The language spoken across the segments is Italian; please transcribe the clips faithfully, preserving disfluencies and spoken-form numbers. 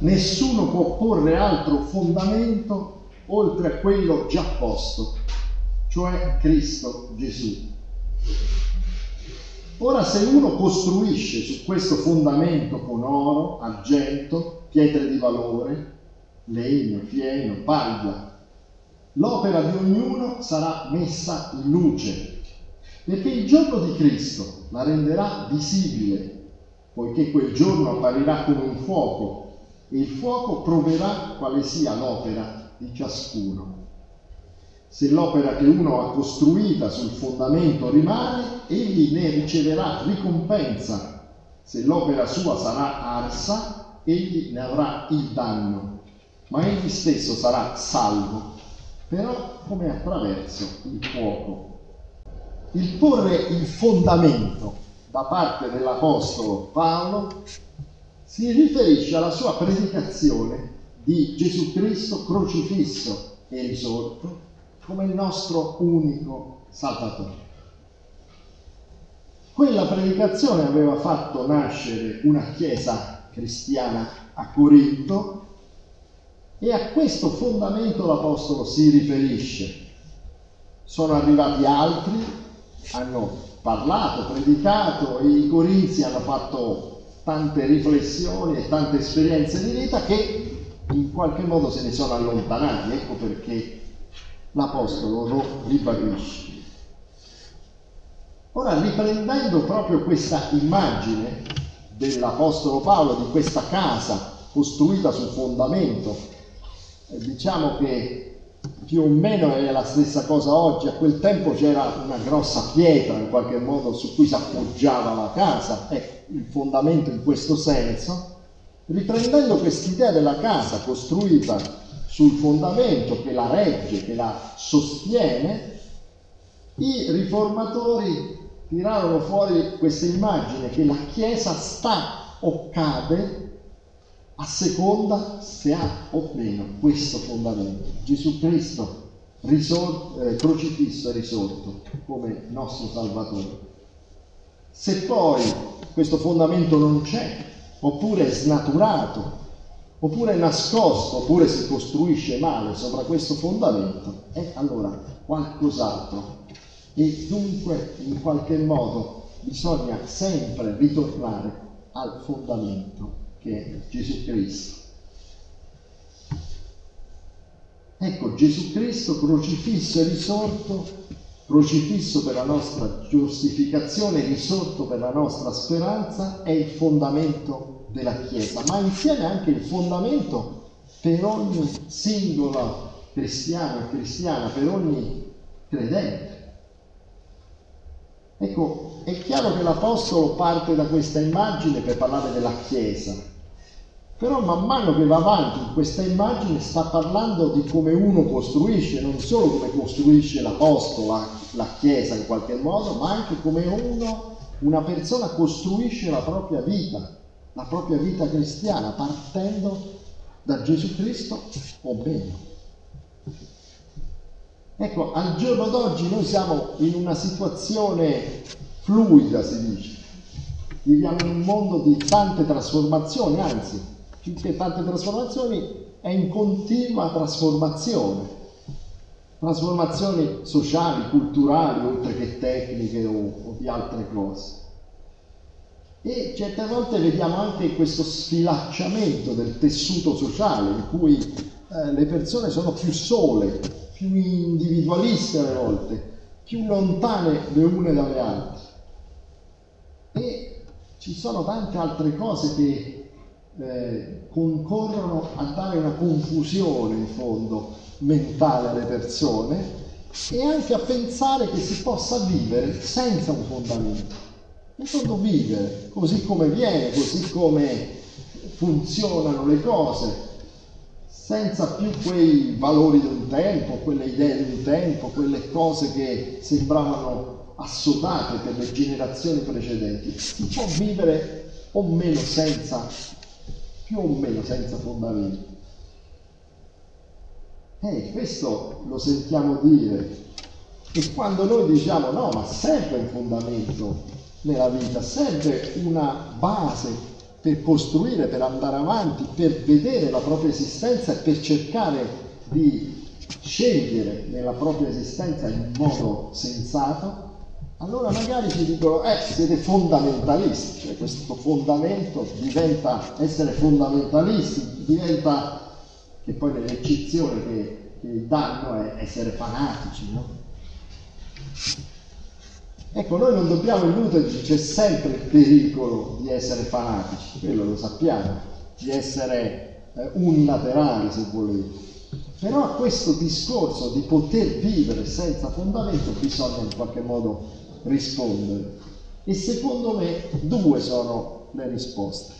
nessuno può porre altro fondamento oltre a quello già posto, cioè Cristo Gesù. Ora, se uno costruisce su questo fondamento con oro, argento, pietre di valore, legno, fieno, paglia, l'opera di ognuno sarà messa in luce, perché il giorno di Cristo la renderà visibile, poiché quel giorno apparirà come un fuoco, e il fuoco proverà quale sia l'opera di ciascuno. Se l'opera che uno ha costruita sul fondamento rimane, egli ne riceverà ricompensa. Se l'opera sua sarà arsa, egli ne avrà il danno, ma egli stesso sarà salvo, però come attraverso il fuoco. Il porre il fondamento da parte dell'Apostolo Paolo si riferisce alla sua predicazione di Gesù Cristo crocifisso e risorto come il nostro unico Salvatore. Quella predicazione aveva fatto nascere una chiesa cristiana a Corinto, e a questo fondamento l'Apostolo si riferisce. Sono arrivati altri, hanno parlato, predicato, e i Corinzi hanno fatto tante riflessioni e tante esperienze di vita che in qualche modo se ne sono allontanati. Ecco perché l'Apostolo lo ribadisce. Ora, riprendendo proprio questa immagine dell'Apostolo Paolo, di questa casa costruita sul fondamento, diciamo che più o meno è la stessa cosa oggi. A quel tempo c'era una grossa pietra, in qualche modo, su cui si appoggiava la casa, è il fondamento in questo senso. Riprendendo quest'idea della casa costruita sul fondamento che la regge, che la sostiene, i riformatori tirarono fuori questa immagine che la Chiesa sta o cade a seconda se ha o meno questo fondamento, Gesù Cristo risorto, eh, crocifisso e risorto come nostro Salvatore. Se poi questo fondamento non c'è, oppure è snaturato, oppure è nascosto, oppure si costruisce male sopra questo fondamento, è allora qualcos'altro. E dunque, in qualche modo, bisogna sempre ritornare al fondamento che è Gesù Cristo. Ecco, Gesù Cristo crocifisso e risorto, crocifisso per la nostra giustificazione, risorto per la nostra speranza, è il fondamento della Chiesa, ma insieme anche il fondamento per ogni singolo cristiano e cristiana, per ogni credente. Ecco, è chiaro che l'Apostolo parte da questa immagine per parlare della Chiesa, però man mano che va avanti in questa immagine sta parlando di come uno costruisce, non solo come costruisce l'Apostolo la, la Chiesa in qualche modo, ma anche come uno, una persona costruisce la propria vita, la propria vita cristiana, partendo da Gesù Cristo o meno. Ecco, al giorno d'oggi noi siamo in una situazione fluida, si dice. Viviamo in un mondo di tante trasformazioni, anzi, più che tante trasformazioni, è in continua trasformazione. Trasformazioni sociali, culturali, oltre che tecniche o, o di altre cose. E certe volte vediamo anche questo sfilacciamento del tessuto sociale, in cui eh, le persone sono più sole, più individualiste alle volte, più lontane le une dalle altre. E ci sono tante altre cose che eh, concorrono a dare una confusione, in fondo, mentale alle persone, e anche a pensare che si possa vivere senza un fondamento. In fondo, vivere così come viene, così come funzionano le cose, senza più quei valori di un tempo, quelle idee di un tempo, quelle cose che sembravano assotate per le generazioni precedenti. Si può vivere o meno senza, più o meno senza fondamenti. Eh, questo lo sentiamo dire. E quando noi diciamo no, ma serve un fondamento nella vita, serve una base per costruire, per andare avanti, per vedere la propria esistenza e per cercare di scegliere nella propria esistenza in modo sensato, allora magari ti dicono eh, siete fondamentalisti, cioè questo fondamento diventa, essere fondamentalisti diventa, che poi l'eccezione che, che danno è essere fanatici, no? Ecco, noi non dobbiamo illuderci, c'è sempre il pericolo di essere fanatici, quello lo sappiamo, di essere eh, unilaterali se volete. Però a questo discorso di poter vivere senza fondamento bisogna in qualche modo rispondere. E secondo me due sono le risposte.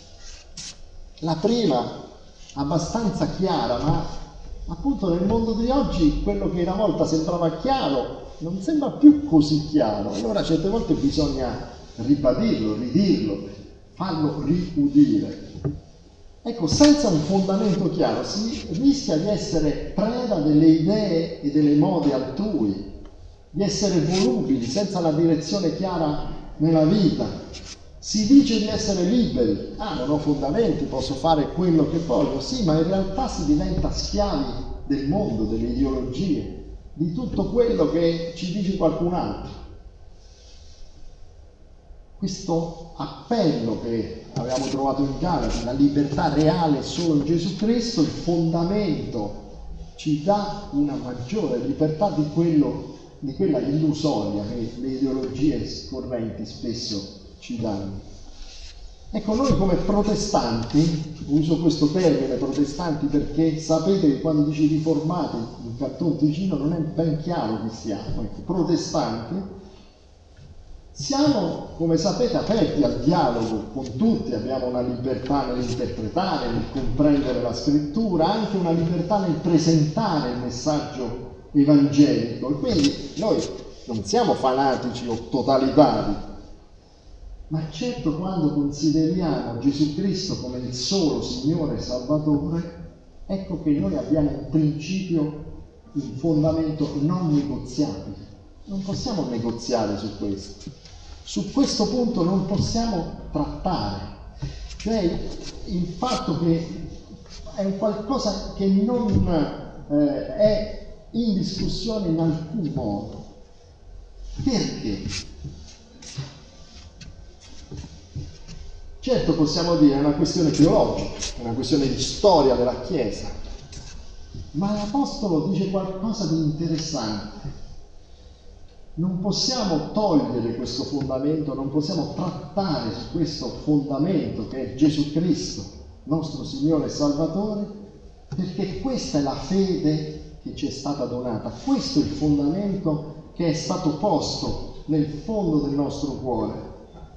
La prima, abbastanza chiara, ma appunto nel mondo di oggi quello che una volta sembrava chiaro non sembra più così chiaro. Allora certe volte bisogna ribadirlo, ridirlo, farlo riudire. Ecco, senza un fondamento chiaro si rischia di essere preda delle idee e delle mode altrui, di essere volubili, senza la direzione chiara nella vita. Si dice di essere liberi, ah non ho fondamenti, posso fare quello che voglio, sì, ma in realtà si diventa schiavi del mondo, delle ideologie, di tutto quello che ci dice qualcun altro. Questo appello che abbiamo trovato in Galati, la libertà reale solo in Gesù Cristo, il fondamento ci dà una maggiore libertà di, quello, di quella illusoria che le ideologie correnti spesso ci danno. Ecco, noi come protestanti, uso questo termine protestanti perché sapete che quando dici riformati in Canton Ticino non è ben chiaro chi siamo, ecco, protestanti. Siamo, come sapete, aperti al dialogo con tutti, abbiamo una libertà nell'interpretare, nel comprendere la scrittura, anche una libertà nel presentare il messaggio evangelico. E quindi noi non siamo fanatici o totalitari, ma certo quando consideriamo Gesù Cristo come il solo Signore e Salvatore, ecco che noi abbiamo un principio, un fondamento non negoziabile. Non possiamo negoziare su questo, su questo punto non possiamo trattare, cioè il fatto che è un qualcosa che non eh, è in discussione in alcun modo. Perché? Certo possiamo dire è una questione teologica, è una questione di storia della Chiesa, ma l'Apostolo dice qualcosa di interessante. Non possiamo togliere questo fondamento, non possiamo trattare su questo fondamento che è Gesù Cristo, nostro Signore e Salvatore, perché questa è la fede che ci è stata donata, questo è il fondamento che è stato posto nel fondo del nostro cuore.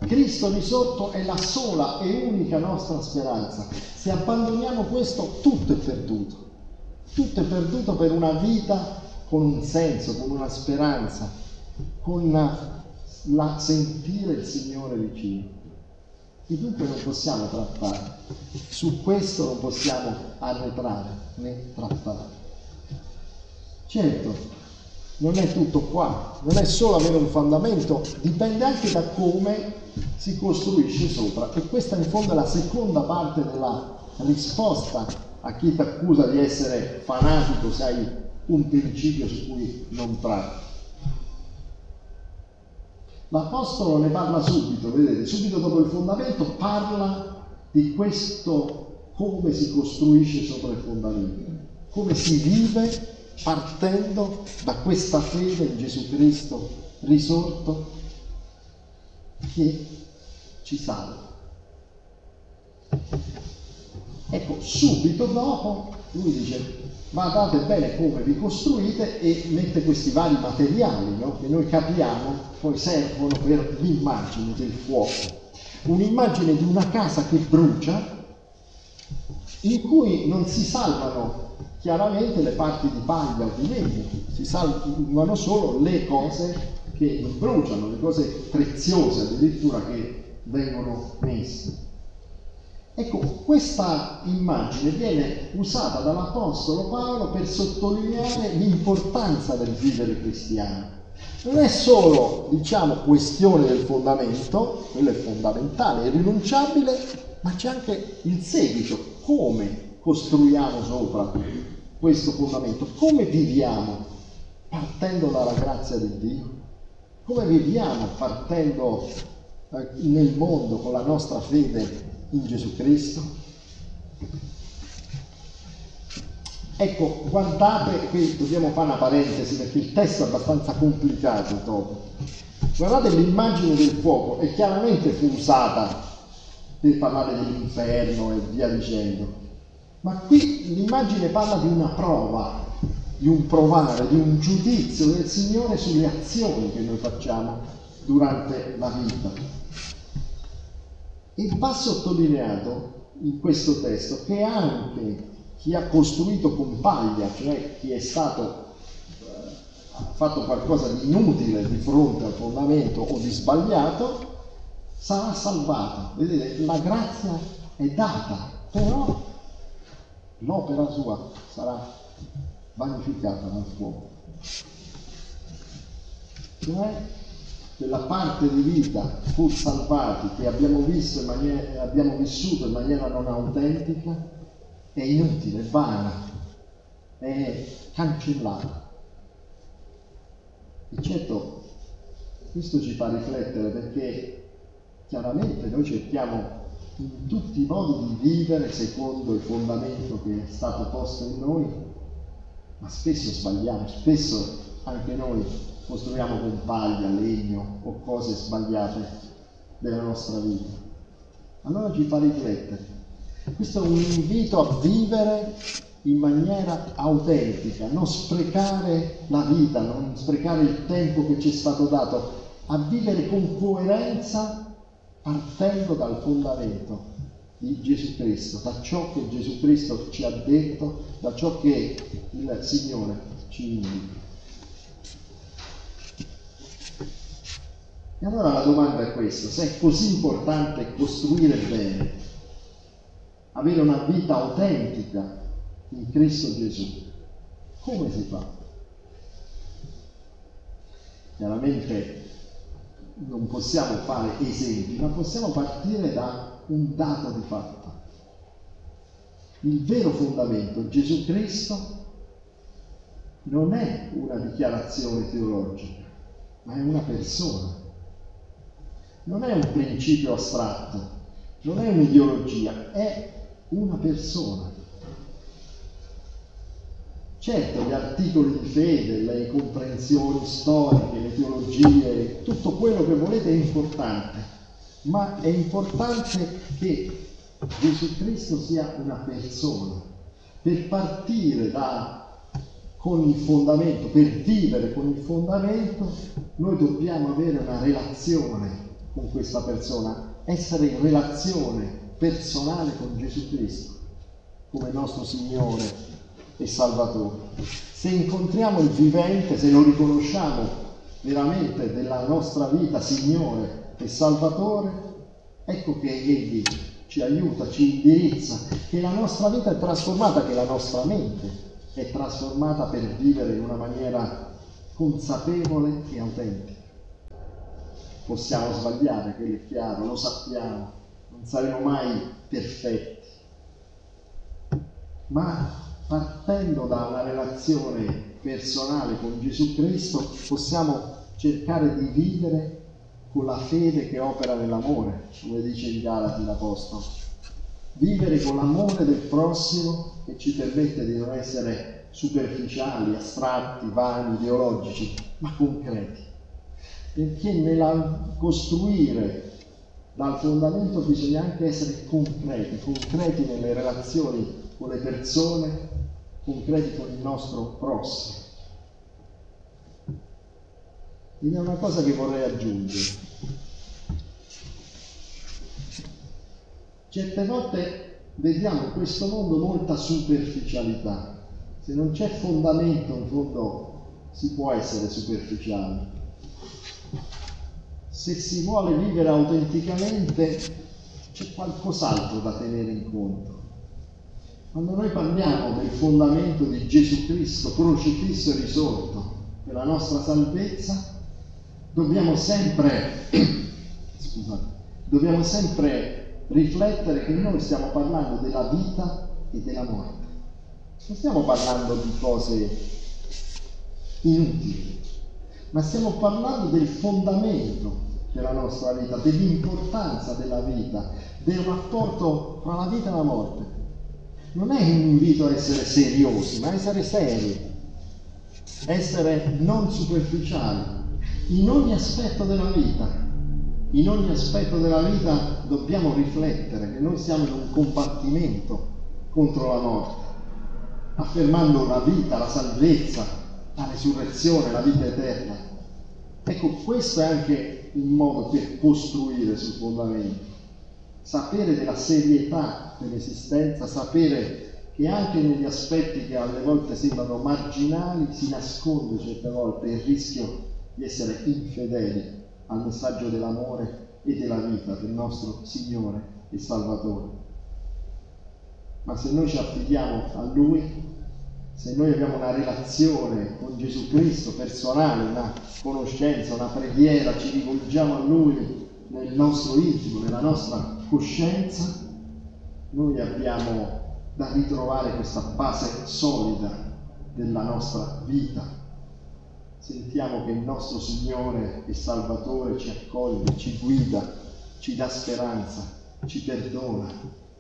Cristo risorto è la sola e unica nostra speranza. Se abbandoniamo questo, tutto è perduto. Tutto è perduto per una vita con un senso, con una speranza, con la, la sentire il Signore vicino. E dunque non possiamo trattare, su questo non possiamo arretrare né trattare. Certo, non è tutto qua, non è solo avere un fondamento, dipende anche da come si costruisce sopra. E questa in fondo è la seconda parte della risposta a chi ti accusa di essere fanatico se hai un principio su cui non tratti. L'Apostolo ne parla subito, vedete, subito dopo il fondamento parla di questo, come si costruisce sopra il fondamento, come si vive partendo da questa fede in Gesù Cristo risorto che ci salva. Ecco, subito dopo lui dice guardate bene come vi costruite e mette questi vari materiali, no? Che noi capiamo poi servono per l'immagine del fuoco, un'immagine di una casa che brucia in cui non si salvano chiaramente le parti di paglia o di legno, si salvano solo le cose che bruciano, le cose preziose addirittura che vengono messe. Ecco, questa immagine viene usata dall'Apostolo Paolo per sottolineare l'importanza del vivere cristiano. Non è solo, diciamo, questione del fondamento, quello è fondamentale, è irrinunciabile, ma c'è anche il seguito, come costruiamo sopra questo fondamento, come viviamo partendo dalla grazia di Dio, come viviamo partendo eh, nel mondo con la nostra fede in Gesù Cristo. Ecco, guardate, qui dobbiamo fare una parentesi perché il testo è abbastanza complicato dopo. Guardate l'immagine del fuoco, è chiaramente fu usata per parlare dell'inferno e via dicendo, ma qui l'immagine parla di una prova, di un provare, di un giudizio del Signore sulle azioni che noi facciamo durante la vita. E va sottolineato in questo testo che anche chi ha costruito con paglia, cioè chi è stato ha eh, fatto qualcosa di inutile di fronte al fondamento o di sbagliato, sarà salvato. Vedete, la grazia è data, però l'opera sua sarà vanificata dal fuoco. Cioè, quella parte di vita pur salvati che abbiamo, visto in maniera, abbiamo vissuto in maniera non autentica, è inutile, è vana, è cancellata. E certo, questo ci fa riflettere, perché chiaramente noi cerchiamo in tutti i modi di vivere secondo il fondamento che è stato posto in noi, ma spesso sbagliamo, spesso anche noi costruiamo con paglia, legno o cose sbagliate della nostra vita. Allora ci fa riflettere. Questo è un invito a vivere in maniera autentica, non sprecare la vita, non sprecare il tempo che ci è stato dato, a vivere con coerenza partendo dal fondamento di Gesù Cristo, da ciò che Gesù Cristo ci ha detto, da ciò che il Signore ci indica. E allora la domanda è questa: se è così importante costruire bene, avere una vita autentica in Cristo Gesù, come si fa? Chiaramente non possiamo fare esempi, ma possiamo partire da un dato di fatto. Il vero fondamento, Gesù Cristo, non è una dichiarazione teologica, ma è una persona. Non è un principio astratto, non è un'ideologia, è una persona. Certo, gli articoli di fede, le comprensioni storiche, le teologie, tutto quello che volete è importante, ma è importante che Gesù Cristo sia una persona. Per partire da, con il fondamento, per vivere con il fondamento, noi dobbiamo avere una relazione con questa persona, essere in relazione personale con Gesù Cristo come nostro Signore e Salvatore. Se incontriamo il vivente, se lo riconosciamo veramente della nostra vita Signore e Salvatore, ecco che Egli ci aiuta, ci indirizza, che la nostra vita è trasformata, che la nostra mente è trasformata per vivere in una maniera consapevole e autentica. Possiamo sbagliare, quello è chiaro, lo sappiamo, non saremo mai perfetti, ma partendo da una relazione personale con Gesù Cristo possiamo cercare di vivere con la fede che opera nell'amore, come dice in Galati l'Apostolo, vivere con l'amore del prossimo che ci permette di non essere superficiali, astratti, vani, ideologici, ma concreti. Perché nel costruire dal fondamento bisogna anche essere concreti, concreti nelle relazioni con le persone, concreti con il nostro prossimo. Ed è una cosa che vorrei aggiungere. Certe volte vediamo in questo mondo molta superficialità. Se non c'è fondamento, in fondo si può essere superficiali. Se si vuole vivere autenticamente c'è qualcos'altro da tenere in conto. Quando noi parliamo del fondamento di Gesù Cristo crocifisso e risorto per la nostra salvezza, dobbiamo sempre, scusate, dobbiamo sempre riflettere che noi stiamo parlando della vita e della morte. Non stiamo parlando di cose inutili, ma stiamo parlando del fondamento della nostra vita, dell'importanza della vita, del rapporto tra la vita e la morte. Non è un invito a essere seriosi, ma a essere seri, essere non superficiali in ogni aspetto della vita. In ogni aspetto della vita dobbiamo riflettere che noi siamo in un combattimento contro la morte, affermando la vita, la salvezza, la resurrezione, la vita eterna. Ecco, questo è anche il modo per costruire sul fondamento, sapere della serietà dell'esistenza, sapere che anche negli aspetti che alle volte sembrano marginali si nasconde certe volte il rischio di essere infedeli al messaggio dell'amore e della vita del nostro Signore e Salvatore. Ma se noi ci affidiamo a Lui, se noi abbiamo una relazione con Gesù Cristo personale, una conoscenza, una preghiera, ci rivolgiamo a Lui nel nostro intimo, nella nostra coscienza, noi abbiamo da ritrovare questa base solida della nostra vita. Sentiamo che il nostro Signore e Salvatore ci accoglie, ci guida, ci dà speranza, ci perdona,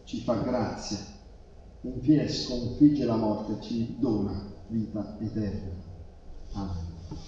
ci fa grazia. Infine sconfigge la morte, ci dona vita eterna. Amen.